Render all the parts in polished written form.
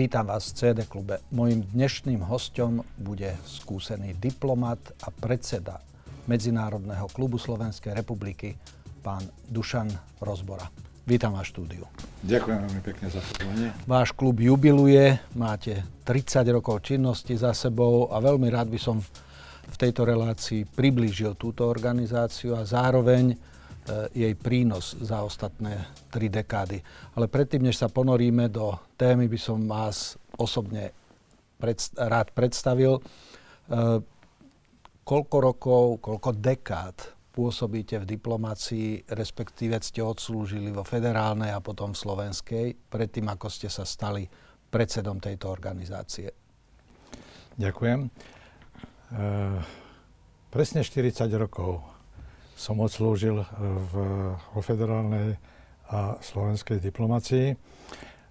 Vítam vás v CD klube. Mojím dnešným hosťom bude skúsený diplomat a predseda Medzinárodného klubu Slovenskej republiky, pán Dušan Rozbora. Vítam vás v štúdiu. Ďakujem veľmi pekne za pozvanie. Váš klub jubiluje, máte 30 rokov činnosti za sebou a veľmi rád by som v tejto relácii priblížil túto organizáciu a zároveň jej prínos za ostatné 3 dekády. Ale predtým, než sa ponoríme do témy, by som vás osobne rád predstavil. Koľko rokov, koľko dekád pôsobíte v diplomácii, respektíve ste odslúžili vo federálnej a potom v slovenskej, predtým, ako ste sa stali predsedom tejto organizácie? Ďakujem. Presne 40 rokov som odslúžil vo federálnej a slovenskej diplomácii.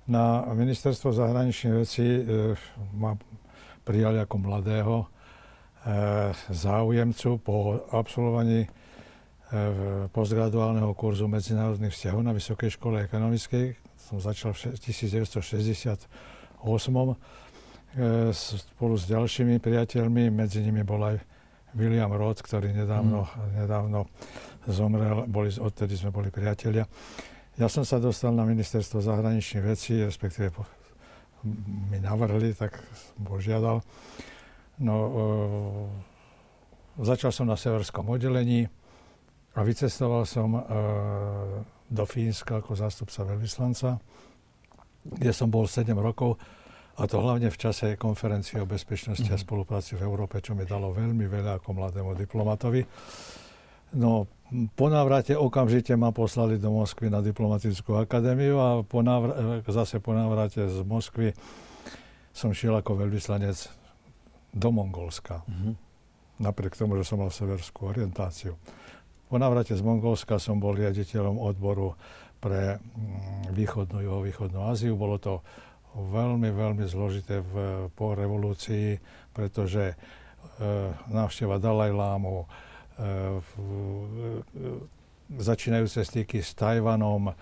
Na ministerstvo zahraničných vecí ma prijali ako mladého záujemcu po absolvovaní postgraduálneho kurzu medzinárodných vzťahov na Vysokej škole ekonomickej. Som začal v 1968. Spolu s ďalšími priateľmi, medzi nimi bol aj Viliam Roth, ktorý nedávno zomrel, odtedy sme boli priatelia. Ja som sa dostal na ministerstvo zahraničných vecí, respektíve mi navrhli, tak požiadal. No, začal som na severskom oddelení a vycestoval som do Fínska ako zástupca veľvyslanca, kde som bol 7 rokov. A to hlavne v čase konferencie o bezpečnosti a spolupráci v Európe, čo mi dalo veľmi veľa ako mladému diplomatovi. No, po návrate okamžite ma poslali do Moskvy na diplomatickú akadémiu a po návrate z Moskvy som šiel ako veľvyslanec do Mongolska. Napriek tomu, že som mal severskú orientáciu. Po návrate z Mongolska som bol riaditeľom odboru pre východnú a juhovýchodnú Áziu. Bolo to veľmi zložité po revolúcii, pretože návšteva Dalajlámu, začínajúce styky s Tajvanom,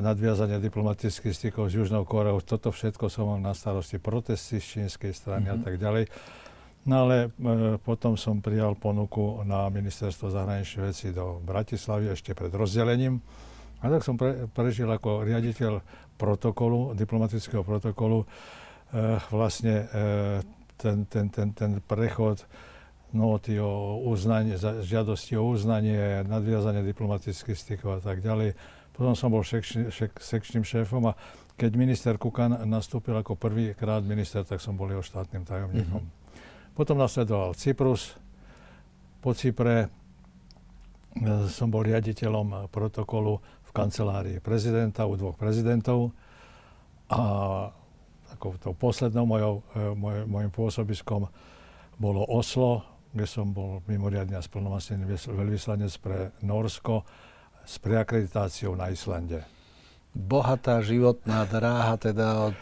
nadviazanie diplomatických stykov s Južnou Kóreou, toto všetko som mal na starosti, protesty z čínskej strany a tak ďalej. No ale potom som prijal ponuku na ministerstvo zahraničných vecí do Bratislavy ešte pred rozdelením. A tak som prežil ako riaditeľ protokolu, diplomatického protokolu, ten prechod noty o uznanie, žiadosti o uznanie, nadviazanie diplomatických stykov a tak ďalej. Potom som bol sekčným šéfom a keď minister Kukan nastúpil ako prvýkrát minister, tak som bol jeho štátnym tajomníkom. Potom nasledoval Cyprus. Po Cypre som bol riaditeľom protokolu kancelárii prezidenta, u 2 prezidentov a ako to poslednou mojim pôsobiskom bolo Oslo, kde som bol mimoriadne a splnomocnený veľvyslanec pre Norsko s preakreditáciou na Islande. Bohatá životná dráha teda od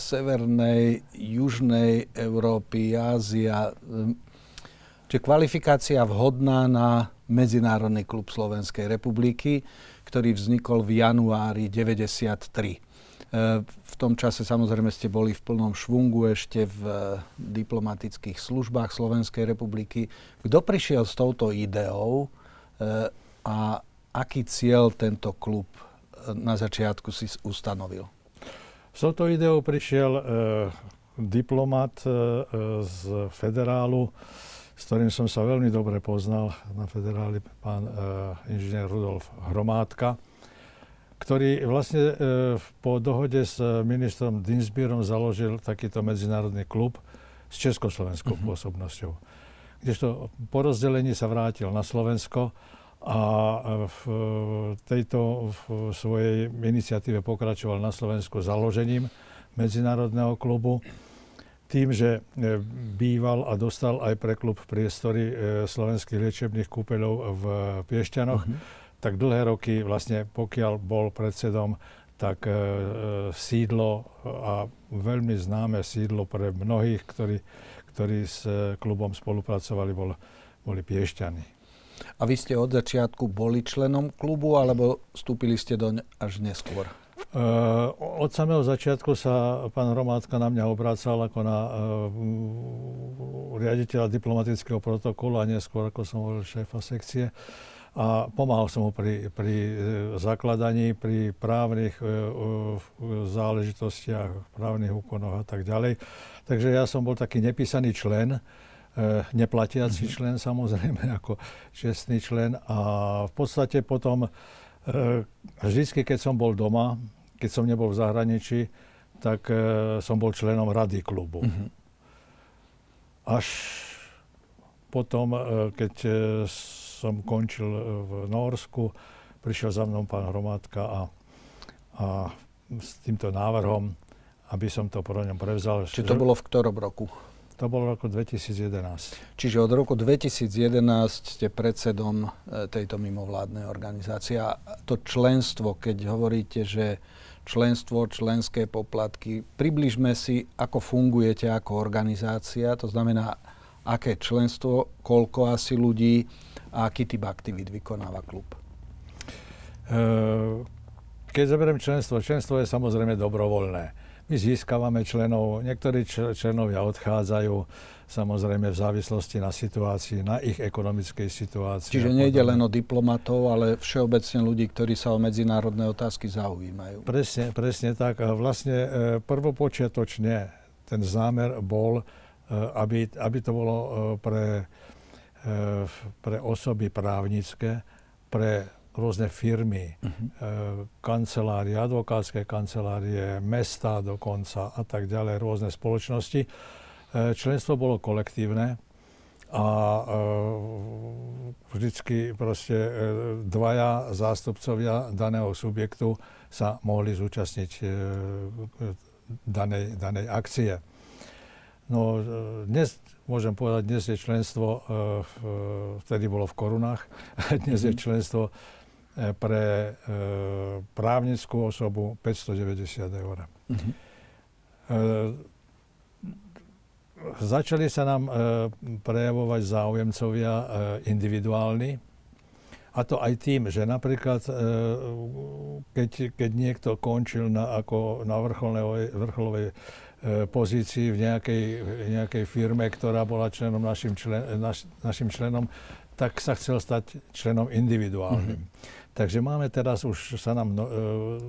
severnej, južnej Európy, Ázia. Čiže kvalifikácia vhodná na Medzinárodný klub Slovenskej republiky, ktorý vznikol v januári 1993. V tom čase samozrejme ste boli v plnom švungu ešte v diplomatických službách Slovenskej republiky. Kto prišiel s touto ideou a aký cieľ tento klub na začiatku si ustanovil? S touto ideou prišiel diplomat z federálu, s ktorým som sa veľmi dobre poznal na federáli, pán inžinier Rudolf Hromádka, ktorý vlastne po dohode s ministrom Dienstbierom založil takýto medzinárodný klub s československou pôsobnosťou. Kdežto po rozdelení sa vrátil na Slovensko a v svojej iniciatíve pokračoval na Slovensku založením medzinárodného klubu. Tým, že býval a dostal aj pre klub priestory slovenských liečebných kúpeľov v Piešťanoch, tak dlhé roky, vlastne pokiaľ bol predsedom, tak sídlo a veľmi známe sídlo pre mnohých, ktorí s klubom spolupracovali, boli Piešťany. A vy ste od začiatku boli členom klubu, alebo vstúpili ste doň až neskôr? V Od samého začiatku sa pán Hromádka na mňa obrácal ako na riaditeľa diplomatického protokolu a neskôr, ako som hovoril, šéfa sekcie. A pomáhal som mu pri zakladaní, pri právnych záležitostiach, právnych úkonoch a tak ďalej. Takže ja som bol taký nepísaný člen, neplatiaci člen samozrejme, ako čestný člen. A v podstate potom vždycky, keď som bol doma, keď som nebol v zahraničí, tak som bol členom rady klubu. Až potom, keď som končil v Norsku, prišiel za mnou pán Hromádka a s týmto návrhom, aby som to po ňom prevzal. Či to bolo v ktorom roku? To bolo v roku 2011. Čiže od roku 2011 ste predsedom tejto mimovládnej organizácie. A to členstvo, keď hovoríte, že členstvo, členské poplatky, približme si, ako fungujete ako organizácia, to znamená, aké členstvo, koľko asi ľudí, a aký typ aktivít vykonáva klub? Keď zoberiem členstvo, členstvo je samozrejme dobrovoľné. My získavame členov, niektorí členovia odchádzajú, samozrejme v závislosti na situácii, na ich ekonomickej situácii. Čiže nejde len o diplomatov, ale všeobecne ľudí, ktorí sa o medzinárodné otázky zaujímajú. Presne, presne tak. A vlastne prvopočiatočne ten zámer bol, aby to bolo pre osoby právnické, pre rôzne firmy, kancelárie, advokátske kancelárie, mesta dokonca a tak ďalej, rôzne spoločnosti. Členstvo bolo kolektívne a vždycky proste dvaja zástupcovia daného subjektu sa mohli zúčastniť danej akcie. No dnes, môžem povedať, dnes je členstvo, vtedy bolo v korunách, dnes je členstvo pre právnickú osobu 590 €. Začali sa nám prejavovať záujemcovia individuálni, a to aj tým, že napríklad, keď niekto končil ako na vrcholovej pozícii v nejakej firme, ktorá bola členom našim členom, tak sa chcel stať členom individuálnym. Takže máme teraz, už sa nám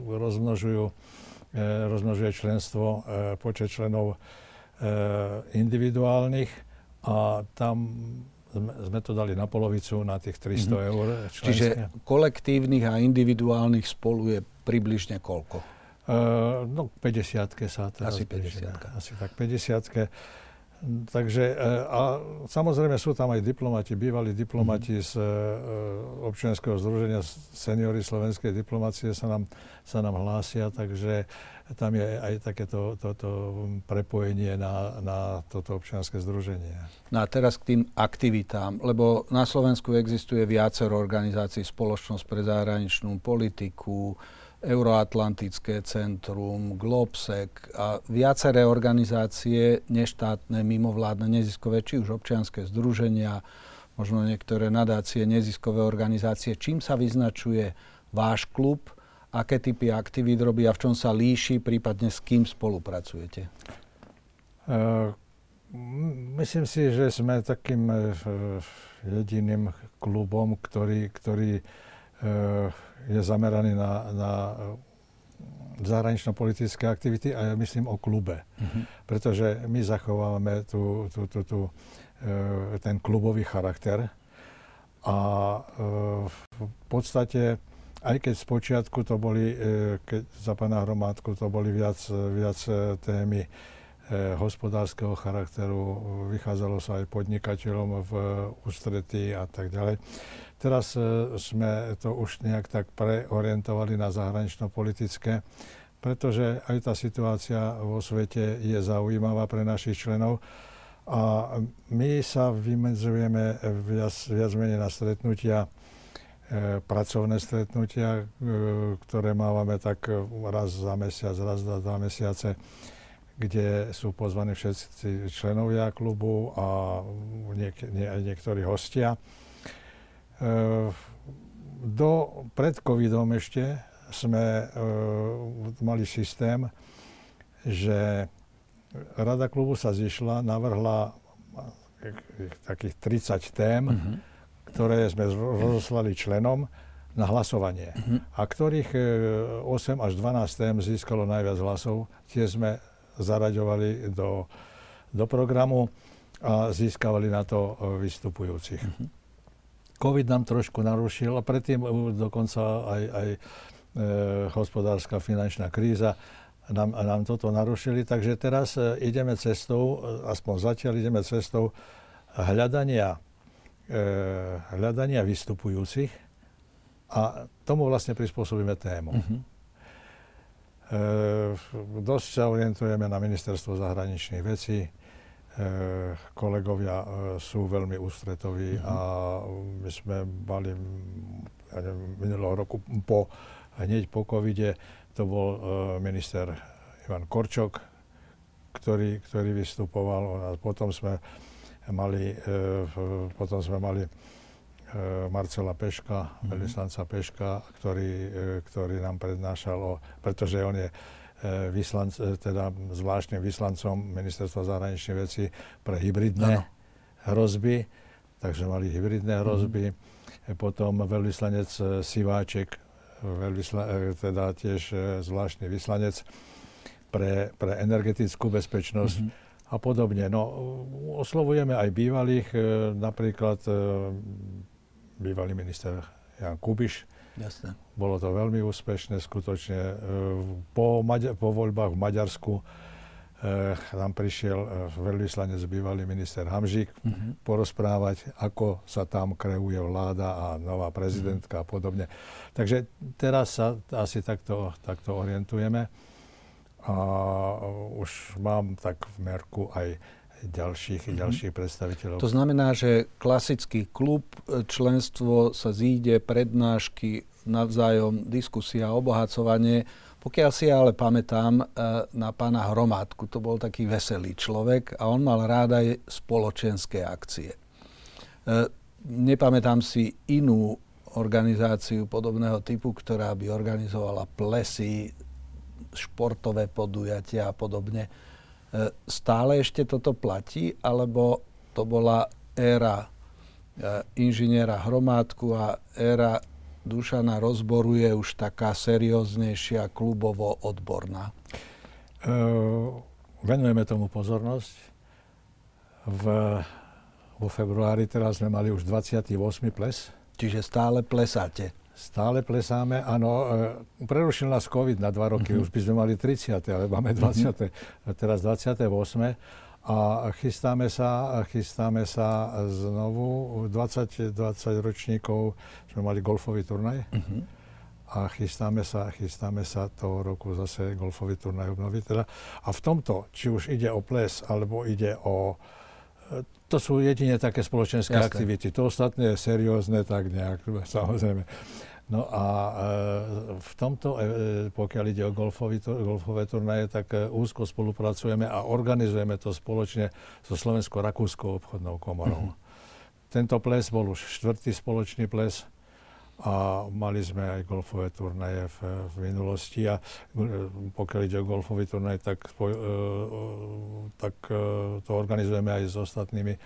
rozmnožuje členstvo, počet členov individuálnych a tam sme to dali na polovicu, na tých 300 € členské. Čiže kolektívnych a individuálnych spolu je približne koľko? No, 50-ke sa teraz... Asi 50-ka. Asi tak 50-ke. Takže, a samozrejme sú tam aj diplomati, bývalí diplomati z občianskeho združenia Seniory slovenskej diplomacie sa nám hlásia, takže tam je aj takéto prepojenie na toto občianske združenie. No a teraz k tým aktivitám, lebo na Slovensku existuje viacero organizácií, Spoločnosť pre zahraničnú politiku, Euroatlantické centrum, Globsec a viaceré organizácie neštátne, mimovládne, neziskové, či už občianske združenia, možno niektoré nadácie, neziskové organizácie. Čím sa vyznačuje váš klub, aké typy aktivít robí a v čom sa líši, prípadne s kým spolupracujete? Myslím si, že sme takým jediným klubom, ktorý je zameraný na zahranično-politické aktivity a ja myslím o klube. Pretože my zachovávame ten klubový charakter a v podstate, aj keď spočiatku to boli, keď za pána Hromádku to boli viac témy hospodárskeho charakteru, vychádzalo sa aj podnikateľom v ústretí a tak ďalej. Teraz sme to už nejak tak preorientovali na zahranično-politické, pretože aj tá situácia vo svete je zaujímavá pre našich členov a my sa vymedzujeme viac menej na stretnutia, pracovné stretnutia, ktoré máme tak raz za mesiac, raz za 2 mesiace, kde sú pozvaní všetci členovia klubu a niektorí hostia. Pred covidom ešte sme mali systém, že rada klubu sa zišla, navrhla takých 30 tém, ktoré sme rozoslali členom na hlasovanie. A ktorých 8 až 12 tém získalo najviac hlasov, tie sme zaraďovali do programu a získavali na to vystupujúcich. COVID nám trošku narušil a predtým dokonca aj hospodárska finančná kríza nám toto narušili, takže teraz ideme cestou, aspoň zatiaľ ideme cestou hľadania vystupujúcich a tomu vlastne prispôsobíme tému. Dosť sa orientujeme na Ministerstvo zahraničných vecí. Kolegovia sú veľmi ústretoví a my sme mali, ja neviem, minulého roku hneď po covide, to bol minister Ivan Korčok, ktorý vystupoval a potom sme mali Marcela Peška, veľvyslanca Peška, ktorý nám prednášal, pretože on je teda zvláštnym vyslancom Ministerstva zahraničných vecí pre hybridné hrozby, takže mali hybridné hrozby. Potom veľvyslanec Siváček, teda tiež zvláštny vyslanec pre energetickú bezpečnosť a podobne. No, oslovujeme aj bývalých, napríklad bývalý minister Jan Kubiš. Jasne. Bolo to veľmi úspešné, skutočne. Po voľbách v Maďarsku nám prišiel veľvyslanec, bývalý minister Hamžík, porozprávať, ako sa tam kreuje vláda a nová prezidentka a podobne. Takže teraz sa asi takto orientujeme. A už mám tak v merku aj ďalších predstaviteľov. To znamená, že klasický klub, členstvo sa zíde, prednášky, navzájom diskusia, obohacovanie. Pokiaľ si ale pamätám na pána Hromádku, to bol taký veselý človek a on mal rád aj spoločenské akcie. Nepamätám si inú organizáciu podobného typu, ktorá by organizovala plesy, športové podujatia a podobne. Stále ešte toto platí, alebo to bola éra inžiniera Hromádku a éra Dušana Rozboru je už taká serióznejšia, klubovo-odborná? Venujeme tomu pozornosť. Vo februári teraz sme mali už 28. ples. Čiže stále plesáte? Stále plesáme, áno. Prerušil nás COVID na 2 roky, už by sme mali 30, ale máme 20, teraz 28. A chystáme sa znovu, 20 ročníkov sme mali golfový turnaj a chystáme sa toho roku zase golfový turnaj obnoviť. Teda. A v tomto, či už ide o ples, alebo ide o... To sú jedine také spoločenské aktivity. To ostatné je seriózne, tak nejak, samozrejme. No a v tomto, pokiaľ ide o golfové turnaje, tak úzko spolupracujeme a organizujeme to spoločne so Slovensko-Rakúskou obchodnou komorou. Tento ples bol už 4. spoločný ples a mali sme aj golfové turnaje v minulosti. A pokiaľ ide o golfový turnaj, tak to organizujeme aj s ostatnými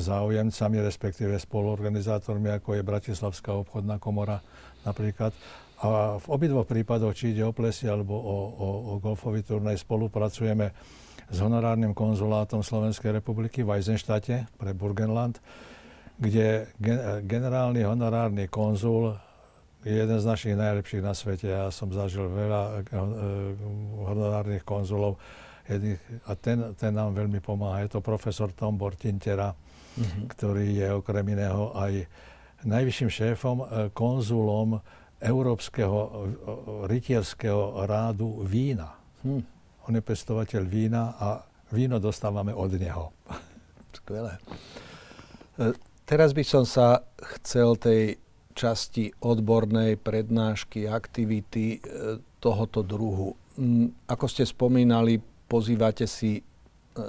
záujemcami, respektíve spoluorganizátormi, ako je Bratislavská obchodná komora napríklad. A v obidvoch prípadoch, či ide o plesy alebo o golfový turnaj, spolupracujeme s honorárnym konzulátom Slovenskej republiky v Eisenstadte pre Burgenland, kde generálny honorárny konzul je jeden z našich najlepších na svete. Ja som zažil veľa honorárnych konzulov a ten nám veľmi pomáha. Je to profesor Tom Bortintera, ktorý je okrem iného aj najvyšším šéfom, konzulom Európskeho rytierského rádu vína. On je pestovateľ vína a víno dostávame od neho. Skvelé. Teraz by som sa chcel tej časti odbornej prednášky, aktivity tohoto druhu. Ako ste spomínali, pozývate si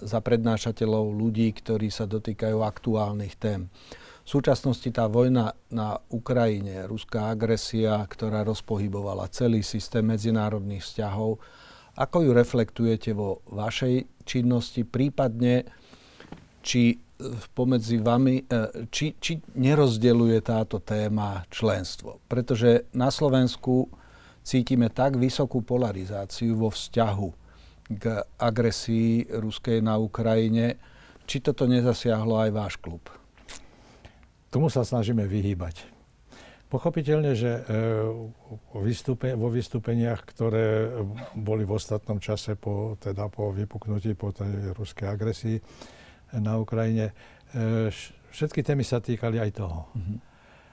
za prednášateľov ľudí, ktorí sa dotýkajú aktuálnych tém. V súčasnosti tá vojna na Ukrajine, ruská agresia, ktorá rozpohybovala celý systém medzinárodných vzťahov, ako ju reflektujete vo vašej činnosti, prípadne či pomedzi vami, či nerozdeľuje táto téma členstvo? Pretože na Slovensku cítime tak vysokú polarizáciu vo vzťahu k agresii ruskej na Ukrajine. Či toto nezasiahlo aj váš klub? Tomu sa snažíme vyhýbať. Pochopiteľne, že vo vystúpeniach, ktoré boli v ostatnom čase po vypuknutí, po tej ruskej agresii na Ukrajine, všetky témy sa týkali aj toho. Mm-hmm.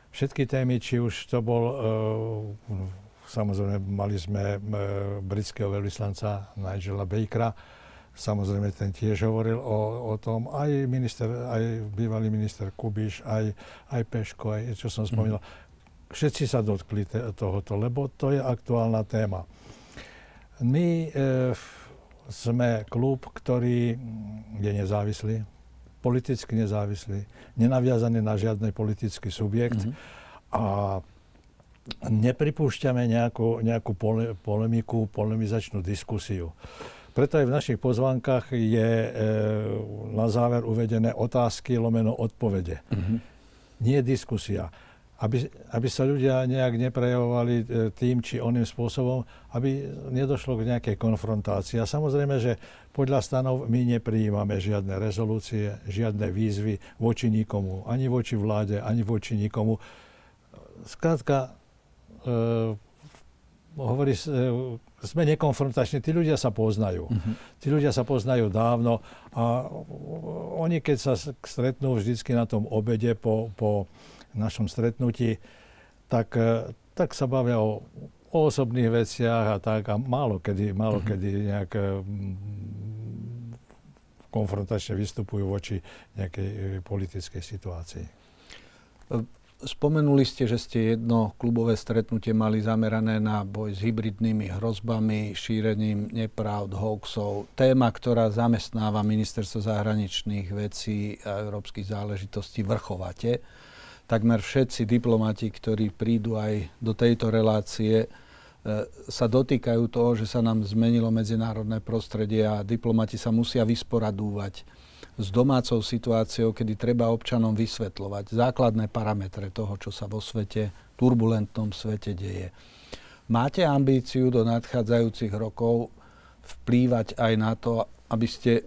Všetky témy, či už to bol... Samozrejme, mali sme britského veľvyslanca Nigela Bakera. Samozrejme, ten tiež hovoril o tom, aj bývalý minister Kubiš, aj Peško, aj čo som spomínal. Všetci sa dotkli tohoto, lebo to je aktuálna téma. My sme klub, ktorý je nezávislý, politicky nezávislý, nenaviazaný na žiadny politický subjekt a nepripúšťame nejakú polemizačnú diskusiu. Preto aj v našich pozvánkach je na záver uvedené otázky / odpovede. Mm-hmm. Nie diskusia. Aby sa ľudia nejak neprejavovali tým či oným spôsobom, aby nedošlo k nejakej konfrontácii. A samozrejme, že podľa stanov my neprijímame žiadne rezolúcie, žiadne výzvy voči nikomu. Ani voči vláde, ani voči nikomu. Skrátka, hovorí, sme nekonfrontační, tí ľudia sa poznajú. Uh-huh. Tí ľudia sa poznajú dávno a oni, keď sa stretnú vždycky na tom obede po našom stretnutí, tak sa bavia o osobných veciach a tak a málo kedy nejak konfrontačne vystupujú voči nejakej politickej situácii. Spomenuli ste, že ste jedno klubové stretnutie mali zamerané na boj s hybridnými hrozbami, šírením nepravd, hoaxov. Téma, ktorá zamestnáva Ministerstvo zahraničných vecí a európskych záležitostí vrchovate. Takmer všetci diplomati, ktorí prídu aj do tejto relácie, sa dotýkajú toho, že sa nám zmenilo medzinárodné prostredie a diplomati sa musia vysporadúvať s domácou situáciou, kedy treba občanom vysvetľovať základné parametre toho, čo sa vo svete, turbulentnom svete deje. Máte ambíciu do nadchádzajúcich rokov vplývať aj na to, aby ste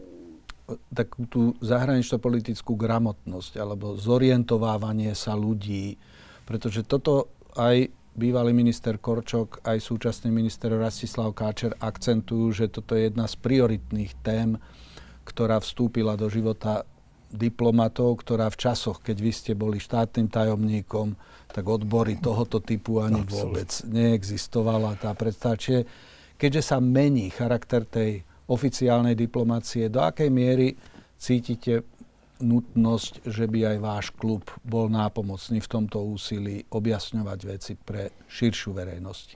takú tú zahranično-politickú gramotnosť alebo zorientovávanie sa ľudí, pretože toto aj bývalý minister Korčok, aj súčasný minister Rastislav Káčer akcentujú, že toto je jedna z prioritných tém, ktorá vstúpila do života diplomatov, ktorá v časoch, keď vy ste boli štátnym tajomníkom, tak odbory tohoto typu ani vôbec neexistovala tá predstavčie. Keďže sa mení charakter tej oficiálnej diplomácie, do akej miery cítite nutnosť, že by aj váš klub bol nápomocný v tomto úsilí objasňovať veci pre širšiu verejnosť?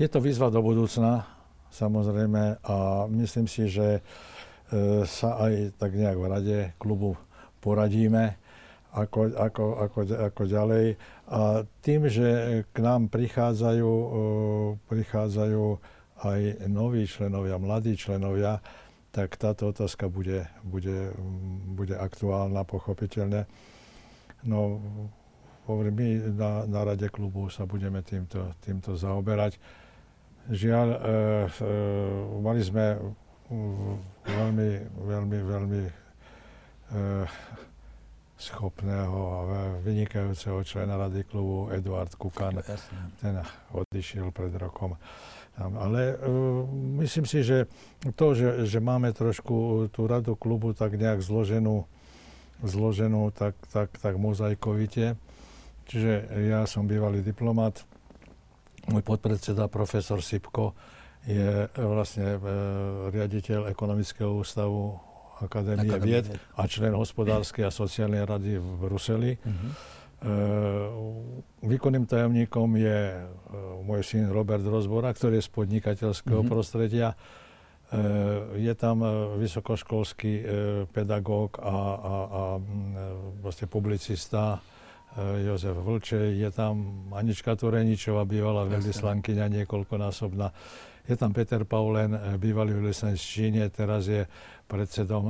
Je to výzva do budúcna. Samozrejme, a myslím si, že sa aj tak nejak v rade klubu poradíme ako ďalej. A tým, že k nám prichádzajú aj noví členovia, mladí členovia, tak táto otázka bude aktuálna, pochopiteľne. No, hovorím, my na rade klubu sa budeme týmto zaoberať. Žiaľ, mali sme veľmi schopného a vynikajúceho člena rady klubu Eduard Kukan. Ten odišiel pred rokom. Ale myslím si, že to, že máme trošku tú radu klubu tak nejak zloženú tak mozaikovite. Čiže ja som bývalý diplomat. Môj podpredseda, profesor Sipko, je vlastne riaditeľ Ekonomického ústavu Akadémie vied a člen Hospodárskej a sociálnej rady v Bruseli. Výkonným tajomníkom je môj syn Robert Rozbora, ktorý je z podnikateľského prostredia. Je tam vysokoškolský pedagóg a vlastne publicista Jozef Vlčej, je tam Anička Tureničová, bývalá veľvyslankyňa niekoľkonásobná. Je tam Peter Paulen, bývalý veľvyslanec v Číne, teraz je predsedom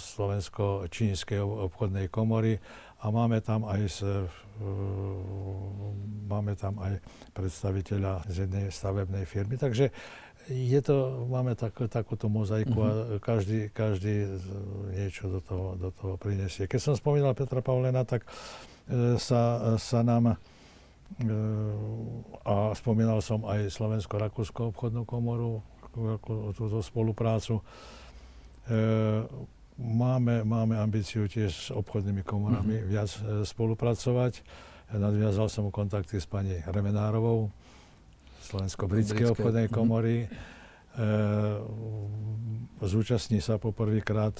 Slovensko-čínskej obchodnej komory a máme tam aj predstaviteľa z jednej stavebnej firmy. Takže máme takúto mozaiku a každý niečo do toho prinesie. Keď som spomínal Petra Paulena, tak sa nám, a spomínal som aj Slovensko-Rakúsku obchodnú komoru, túto spoluprácu, máme ambíciu tiež s obchodnými komorami viac spolupracovať. Nadviazal som kontakty s pani Hrevenárovou, Slovensko-britskej obchodnej komory. Zúčastní sa poprvýkrát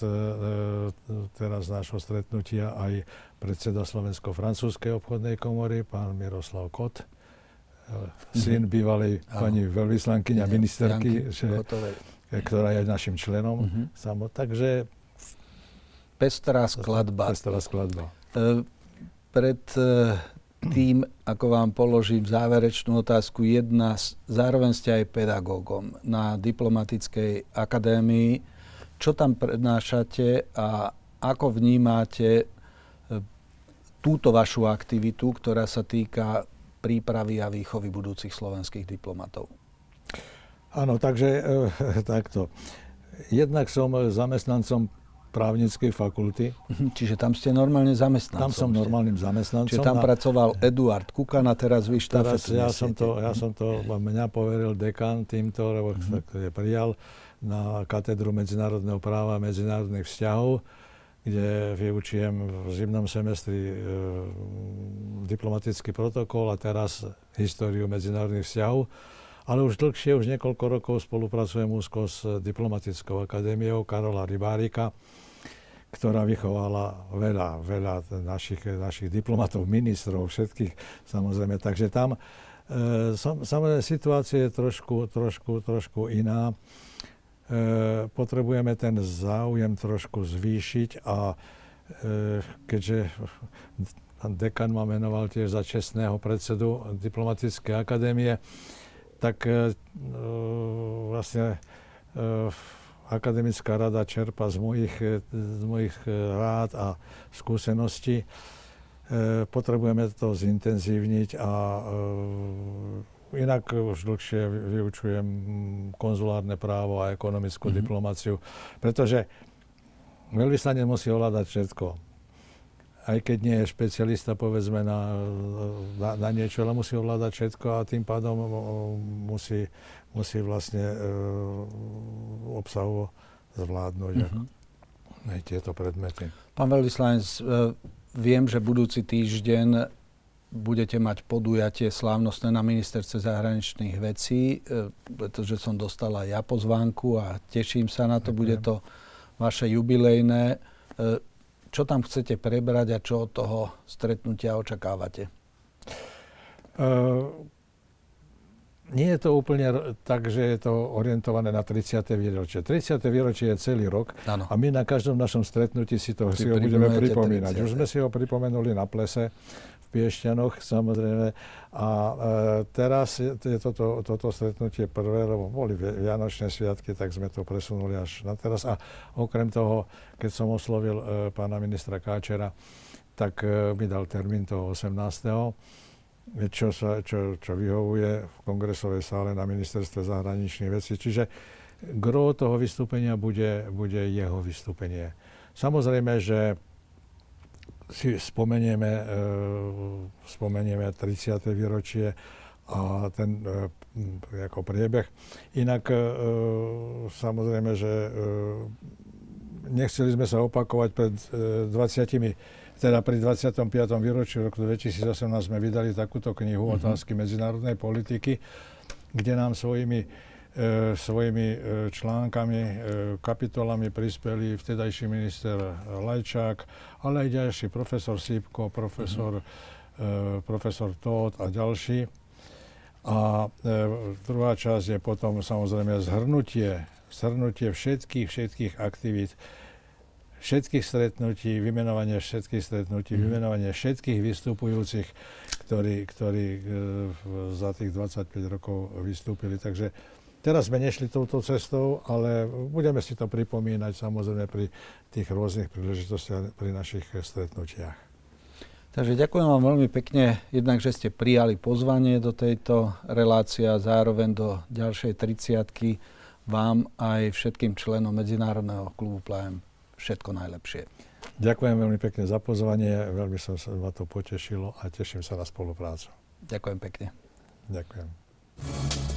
teraz nášho stretnutia aj predseda Slovensko-francúzskej obchodnej komory, pán Miroslav Kot, syn bývalej pani veľvyslankyňa ministerky, ktorá je našim členom. Takže Pestrá skladba. Pred tým, ako vám položím záverečnú otázku, zároveň ste aj pedagógom na Diplomatickej akadémii. Čo tam prednášate a ako vnímate túto vašu aktivitu, ktorá sa týka prípravy a výchovy budúcich slovenských diplomatov? Áno, takže takto. Jednak som zamestnancom právnickej fakulty. Čiže tam ste normálne zamestnancom. Tam som normálnym zamestnancom. Čiže tam pracoval Eduard Kukan a teraz vy štafetu. Mňa poveril dekan týmto, lebo ktorý prijal na katedru medzinárodného práva a medzinárodných vzťahov, kde vyučujem v zimnom semestri diplomatický protokol a teraz históriu medzinárodných vzťahov. Ale už niekoľko rokov spolupracujem úzko s Diplomatickou akadémiou Karola Ribárika, ktorá vychovala veľa našich diplomatov, ministrov, všetkých samozrejme. Takže tam samozrejme situácia je trošku iná. Potrebujeme ten záujem trošku zvýšiť a keďže dekan ma menoval tiež za čestného predsedu Diplomatickej akadémie, tak vlastne akademická rada čerpa z mojich rád a skúseností. Potrebujeme to zintenzívniť a inak už dlhšie vyučujem konzulárne právo a ekonomickú diplomáciu, pretože veľvyslanec musí ovládať všetko. Aj keď nie je špecialista, povedzme, na niečo, ale musí ovládať všetko a tým pádom musí vlastne obsahovo zvládnuť aj tieto predmety. Pán veľvyslanec, viem, že budúci týždeň budete mať podujatie slávnostné na Ministerstve zahraničných vecí, pretože som dostal aj ja pozvánku a teším sa na to. Ďakujem. Bude to vaše jubilejné. Čo tam chcete prebrať a čo od toho stretnutia očakávate? Nie je to úplne tak, že je to orientované na 30. výročie. 30. výročie je celý rok, ano. A my na každom našom stretnutí si ho budeme pripomínať. 30. Už sme si ho pripomenuli na plese v Piešťanoch, samozrejme. A teraz je toto stretnutie prvé, lebo boli vianočné sviatky, tak sme to presunuli až na teraz. A okrem toho, keď som oslovil pána ministra Káčera, tak mi dal termín toho 18., čo vyhovuje v kongresovej sále na Ministerstve zahraničných vecí. Čiže gro toho vystúpenia bude jeho vystúpenie. Samozrejme, že si spomenieme 30. výročie a ten ako priebeh. Inak samozrejme, že nechceli sme sa opakovať pri 25. výročí roku 2018 sme vydali takúto knihu Otázky medzinárodnej politiky, kde nám svojimi článkami, kapitolami prispeli vtedajší minister Lajčák, ale aj ďalší profesor Sipko, profesor Tóth a ďalší. A druhá časť je potom samozrejme zhrnutie shrnutie všetkých aktivít, všetkých stretnutí, vymenovanie všetkých stretnutí, vymenovanie všetkých vystupujúcich, ktorí za tých 25 rokov vystúpili. Takže teraz sme nešli touto cestou, ale budeme si to pripomínať samozrejme pri tých rôznych príležitostiach, pri našich stretnutiach. Takže ďakujem vám veľmi pekne, jednak, že ste prijali pozvanie do tejto relácie a zároveň do ďalšej 30-ky vám aj všetkým členom Medzinárodného klubu prajem všetko najlepšie. Ďakujem veľmi pekne za pozvanie, veľmi som sa na to potešilo a teším sa na spoluprácu. Ďakujem pekne. Ďakujem.